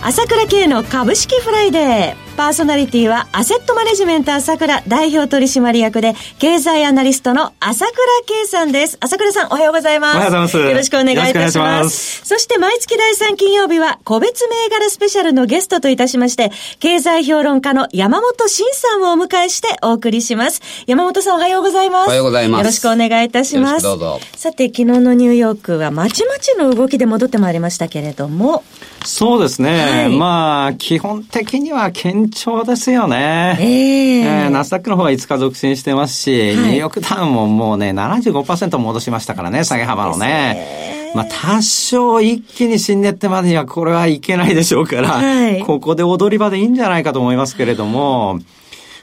朝倉慶の株式フライデー、パーソナリティはアセットマネジメント朝倉代表取締役で経済アナリストの朝倉慶さんです。朝倉さんおはようございます。おはようございます。よろしくお願いいたします。そして毎月第3金曜日は個別銘柄スペシャルのゲストといたしまして、経済評論家の山本慎さんをお迎えしてお送りします。山本さんおはようございます。おはようございます。よろしくお願いいたします。どうぞ。さて、昨日のニューヨークはまちまちの動きで戻ってまいりましたけれども。そうですね、はい、まあ基本的には堅調ですよね。ナスダックの方は5日続伸してますし、はい、ニューヨークダウンももうね 75% 戻しましたからね、下げ幅のね。まあ多少一気に死んでってまでにはこれはいけないでしょうから、はい、ここで踊り場でいいんじゃないかと思いますけれども、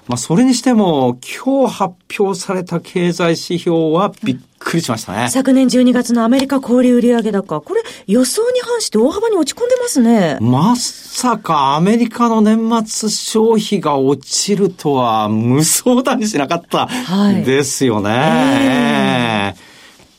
まあそれにしても今日発表された経済指標はびっくりしましたね。昨年12月のアメリカ小売売上高、これ予想に反して大幅に落ち込んでますね。まさかアメリカの年末消費が落ちるとは無想だにしなかったですよね、はい。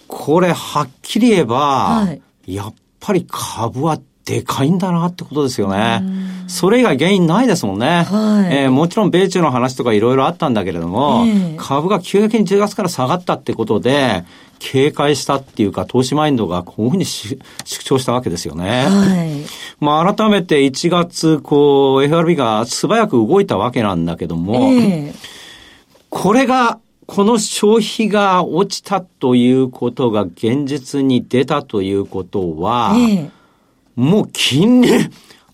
これはっきり言えば、はい、やっぱり株はでかいんだなってことですよね。それ以外原因ないですもんね、はい。もちろん米中の話とかいろいろあったんだけれども、株が急激に10月から下がったってことで警戒したっていうか、投資マインドがこういうふうに縮小したわけですよね、はい。まあ改めて1月こう FRB が素早く動いたわけなんだけども、これがこの消費が落ちたということが現実に出たということは、もう金利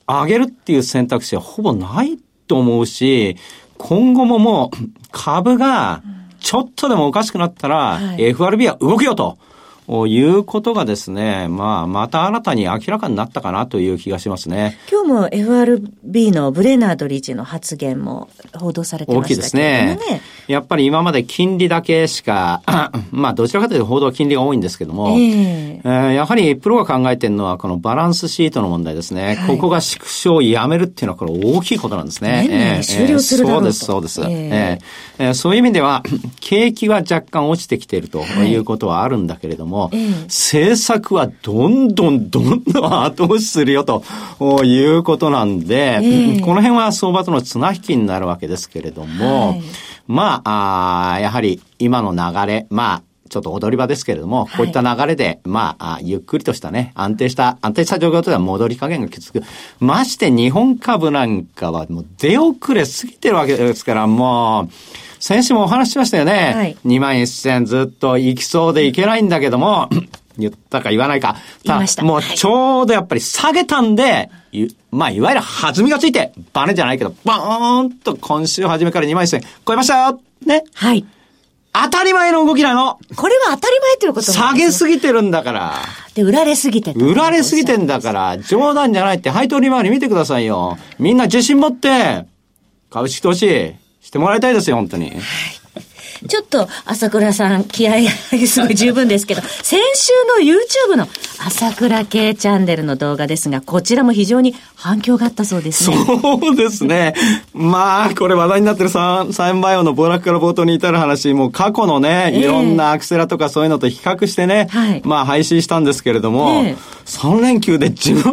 上げるっていう選択肢はほぼないと思うし、今後ももう株がちょっとでもおかしくなったら FRB は動くよということがですね、まあまた新たに明らかになったかなという気がしますね。今日も FRB のブレナード理事の発言も報道されてましたけど、大きいですね。やっぱり今まで金利だけしかまあどちらかというと報道は金利が多いんですけども、やはりプロが考えてるのはこのバランスシートの問題ですね、はい。ここが縮小をやめるっていうのはこれ大きいことなんですね。終了するだろうと。そうです、そうです。そういう意味では景気は若干落ちてきているということはあるんだけれども、はい、政策はどんどん後押しするよということなんで、この辺は相場との綱引きになるわけですけれども、はい、まあ、やはり今の流れ、まあちょっと踊り場ですけれども、こういった流れで、はい、まあゆっくりとしたね、安定した状況というのは戻り加減がきつく、まして日本株なんかはもう出遅れすぎてるわけですから、もう先週もお話ししましたよね、はい、21,000ずっと行きそうで行けないんだけども言ったか言わないか、もうちょうどやっぱり下げたんで、はい、まあいわゆる弾みがついてバネじゃないけどバーンと今週初めから21,000超えましたよね、はい。当たり前の動きなの。これは当たり前ということなんですね。下げすぎてるんだから。で、売られすぎてんだから、冗談じゃないって、配当利回り見てくださいよ。みんな自信持って、株式投資してもらいたいですよ、本当に。はい。ちょっと、朝倉さん、気合いすごい十分ですけど、先週の YouTube の朝倉慶チャンネルの動画ですが、こちらも非常に反響があったそうですね。そうですね。まあ、これ話題になってるサインバイオの暴落から冒頭に至る話、もう過去のね、いろんなアクセラとかそういうのと比較してね、まあ配信したんですけれども、3連休で10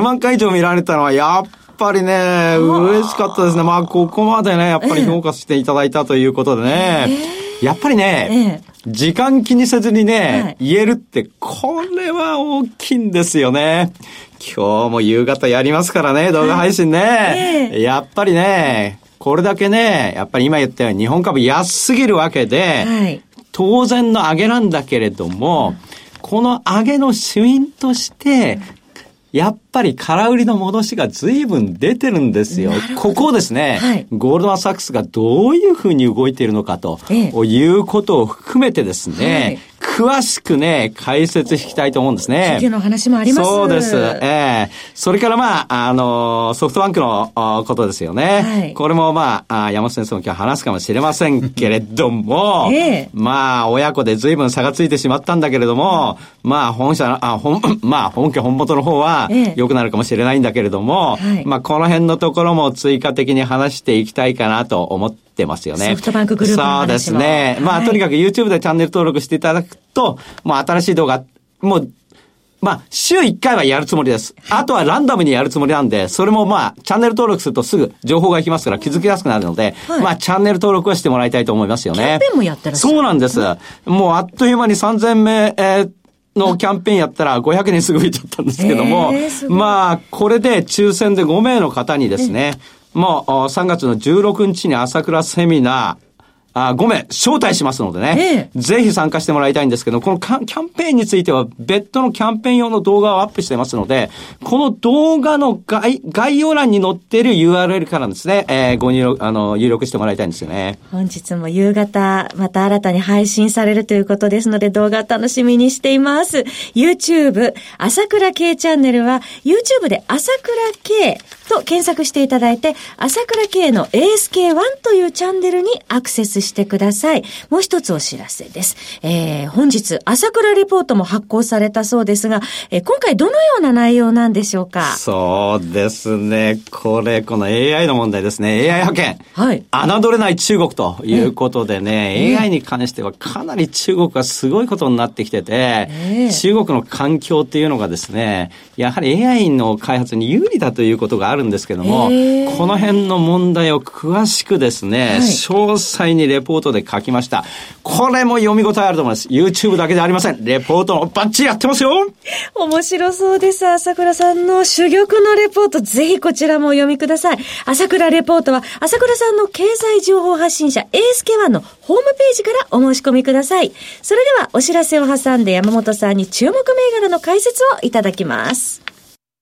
万回以上見られたのはやっぱりね、嬉しかったですね。まあ、ここまでね、やっぱり評価していただいたということでね。やっぱりね、時間気にせずにね、はい、言えるって、これは大きいんですよね。今日も夕方やりますからね、動画配信ね。やっぱりね、これだけね、やっぱり今言ったように日本株安すぎるわけで、はい、当然の上げなんだけれども、この上げの主因として、やっぱり空売りの戻しが随分出てるんですよ。ここをですね、はい、ゴールドマンサックスがどういうふうに動いているのかということを含めてですね、詳しくね、解説していきたいと思うんですね。企業の話もあります。そうです。それからソフトバンクのことですよね。はい、これも山本先生も今日話すかもしれませんけれども、親子で随分差がついてしまったんだけれども、本家本元の方は良くなるかもしれないんだけれども、この辺のところも追加的に話していきたいかなと思って、ますよね、ソフトバンクグループの話も。そうですね。とにかく YouTube でチャンネル登録していただくと、新しい動画、週1回はやるつもりです。あとはランダムにやるつもりなんで、それもチャンネル登録するとすぐ情報がいきますから気づきやすくなるので、チャンネル登録はしてもらいたいと思いますよね。キャンペーンもやってらっしゃる。そうなんです。もうあっという間に3000名、のキャンペーンやったら500人すぐいっちゃったんですけども、これで抽選で5名の方にですね、もう3月の16日に朝倉セミナー5名招待しますのでね、ぜひ参加してもらいたいんですけど、このキャンペーンについては別途のキャンペーン用の動画をアップしてますので、この動画の概要欄に載っている URL からですね、ご入力入力してもらいたいんですよね。本日も夕方また新たに配信されるということですので、動画楽しみにしています。 YouTube 朝倉慶チャンネルは YouTube で朝倉慶と検索していただいて、朝倉慶の ASK1 というチャンネルにアクセスしてください。もう一つお知らせです。本日朝倉レポートも発行されたそうですが、今回どのような内容なんでしょうか。そうですね。この AI の問題ですね。AI 覇権。はい。侮れない中国ということでね、AI に関してはかなり中国がすごいことになってきてて、中国の環境っていうのがですね、やはり AI の開発に有利だということがあるんですけども、この辺の問題を詳しくですね、詳細にレポートで書きました。これも読み応えあると思います。YouTube だけではありません。レポートのバッチリやってますよ。面白そうです。朝倉さんの珠玉のレポート、ぜひこちらもお読みください。朝倉レポートは朝倉さんの経済情報発信者 ASK1 のホームページからお申し込みください。それではお知らせを挟んで山本さんに注目銘柄の解説をいただきます。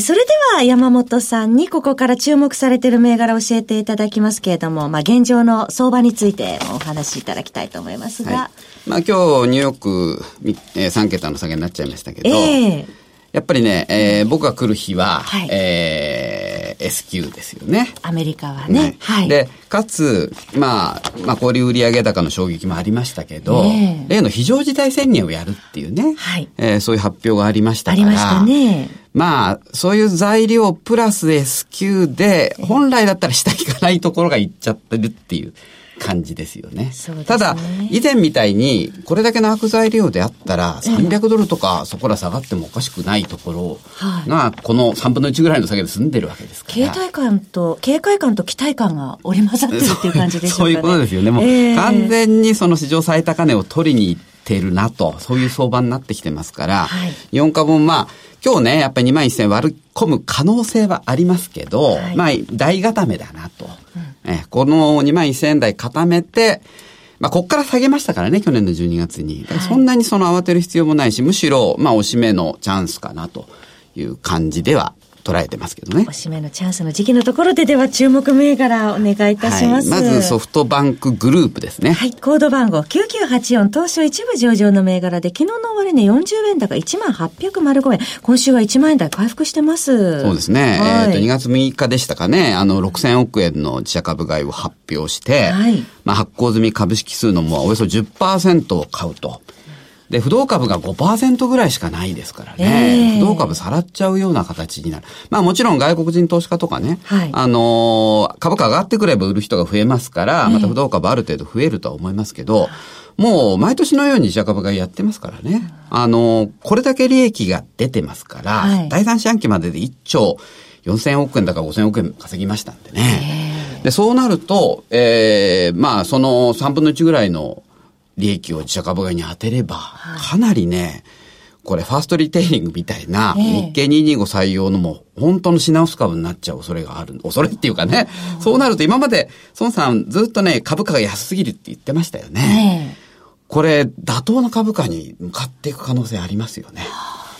それでは山本さんにここから注目されている銘柄を教えていただきますけれども、現状の相場についてお話しいただきたいと思いますが、今日ニューヨーク3桁の下げになっちゃいましたけど、やっぱりね、僕が来る日は、SQ ですよね。アメリカはね。で、かつ、小売売上高の衝撃もありましたけど、例の非常事態宣言をやるっていうね、そういう発表がありましたから。ありましたね。そういう材料プラス SQ で、本来だったら下行かないところが行っちゃってるっていう感じですよね。そうですね。ただ、以前みたいに、これだけの悪材料であったら、300ドルとかそこら下がってもおかしくないところが、この3分の1ぐらいの下げで済んでるわけですから。警戒感と期待感が織り交ざってるっていう感じでしょうかね。そういうことですよね。もう、完全にその史上最高値を取りに行ってるなと、そういう相場になってきてますから、日本株も今日ね、やっぱり2万1000割り込む可能性はありますけど、大固めだなと。この2万1000円台固めて、ここから下げましたからね、去年の12月に。だからそんなに慌てる必要もないし、むしろ、押し目のチャンスかなという感じでは捉えてますけどね。押し目のチャンスの時期のところで、では注目銘柄お願いいたします。まずソフトバンクグループですね。コード番号9984、東証一部上場の銘柄で、昨日の終値40円高 18,005 円。今週は1万円台回復してます。そうですね。2月6日でしたかね。6000億円の自社株買いを発表して、発行済み株式数のおよそ 10% を買うと。で、不動株が 5% ぐらいしかないですからね。不動株さらっちゃうような形になる。もちろん外国人投資家とかね、株価上がってくれば売る人が増えますから、また不動株ある程度増えるとは思いますけど、もう毎年のように自社株買いやってますからね。これだけ利益が出てますから、はい、第3四半期までで1兆4000億円だから5000億円稼ぎましたんでね。で、そうなると、まあ、その3分の1ぐらいの利益を自社株買いに当てれば、かなりね、これファーストリテイリングみたいな日経225採用のも本当の品薄株になっちゃう恐れがある。恐れっていうかね、そうなると今まで孫さんずっとね、株価が安すぎるって言ってましたよね。これ妥当な株価に向かっていく可能性ありますよね。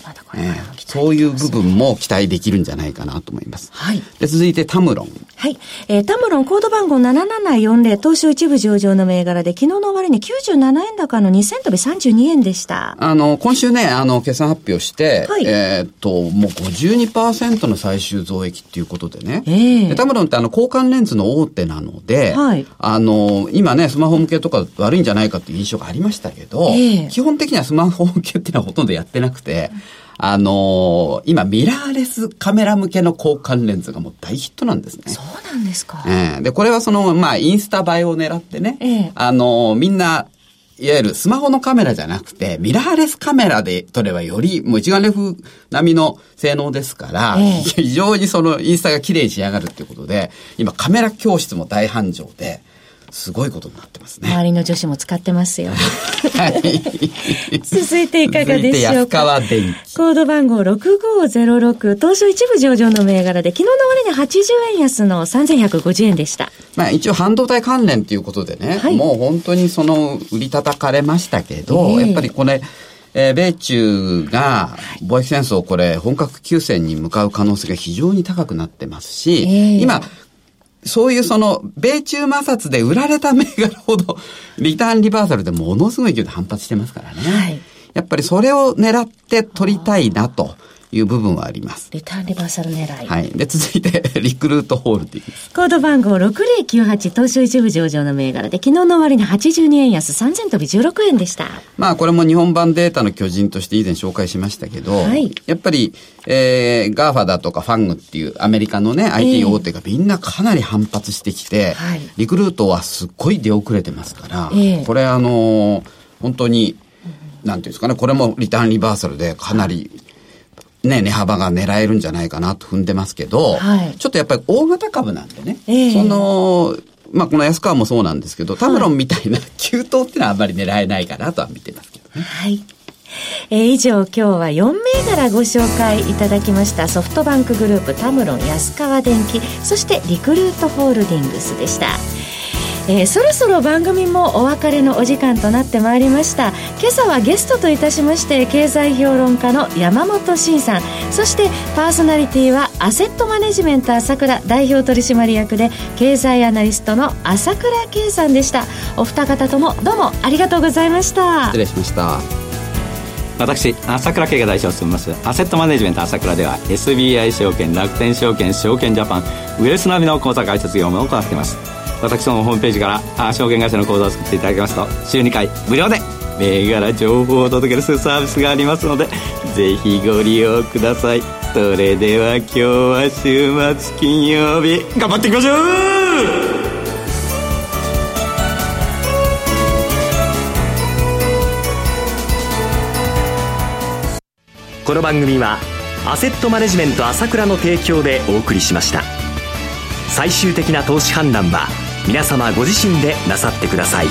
まだこれからも期待できますね。そういう部分も期待できるんじゃないかなと思います。はい。で、続いてタムロン。はい。タムロンコード番号7740、東証一部上場の銘柄で、昨日の終値97円高の2000飛び32円でした。今週ね、決算発表して、はい、もう 52% の最終増益っていうことでね。でタムロンって交換レンズの大手なので、はい、今ね、スマホ向けとか悪いんじゃないかっていう印象がありましたけど、基本的にはスマホ向けっていうのはほとんどやってなくて、今ミラーレスカメラ向けの交換レンズがもう大ヒットなんですね。そうなんですか。で、これはその、まあ、インスタ映えを狙ってね、みんな、いわゆるスマホのカメラじゃなくて、ミラーレスカメラで撮ればより、もう一眼レフ並みの性能ですから、非常にそのインスタが綺麗に仕上がるっていうことで、今カメラ教室も大繁盛で、すごいことになってますね。周りの女子も使ってますよ。はい。続いていかがでしょうか。続いて安川電機。コード番号6506、東証一部上場の銘柄で、昨日の終値80円安の3150円でした。まあ一応半導体関連ということでね、はい、もう本当にその売り叩かれましたけど、やっぱりこれ、米中が貿易戦争、これ本格休戦に向かう可能性が非常に高くなってますし、今、そういうその、米中摩擦で売られた銘柄ほど、リターンリバーサルでものすごい勢いで反発してますからね。はい。やっぱりそれを狙って取りたいなという部分はあります。リターンリバーサル狙い。はい。で、続いて、リクルートホールディングス。コード番号6098、東証一部上場の銘柄で、昨日の終値82円安、3000飛び16円でした。まあ、これも日本版データの巨人として以前紹介しましたけど、はい、やっぱり、ガーファだとかファングっていうアメリカのね、IT 大手がみんなかなり反発してきて、はい、リクルートはすっごい出遅れてますから、これ本当に、なんていうんですかね、これもリターンリバーサルでかなり、ね、値幅が狙えるんじゃないかなと踏んでますけど、はい、ちょっとやっぱり大型株なんでね、まあ、この安川もそうなんですけど、タムロンみたいな急騰っていうのはあんまり狙えないかなとは見てますけどね。はい。以上、今日は4銘柄ご紹介いただきました。ソフトバンクグループ、タムロン、安川電機、そしてリクルートホールディングスでした。そろそろ番組もお別れのお時間となってまいりました。今朝はゲストといたしまして経済評論家の山本慎さん、そしてパーソナリティはアセットマネジメント朝倉代表取締役で経済アナリストの朝倉慶さんでした。お二方ともどうもありがとうございました。失礼しました。私、朝倉慶が代表を務めますアセットマネジメント朝倉では SBI 証券、楽天証券、証券ジャパン、ウエルス並みの口座開設業務を行っています。私どもホームページから証券会社の口座を作っていただきますと、週2回無料で銘柄情報をお届けするサービスがありますので、ぜひご利用ください。それでは今日は週末金曜日、頑張っていきましょう。この番組はアセットマネジメント朝倉の提供でお送りしました。最終的な投資判断は皆様ご自身でなさってください。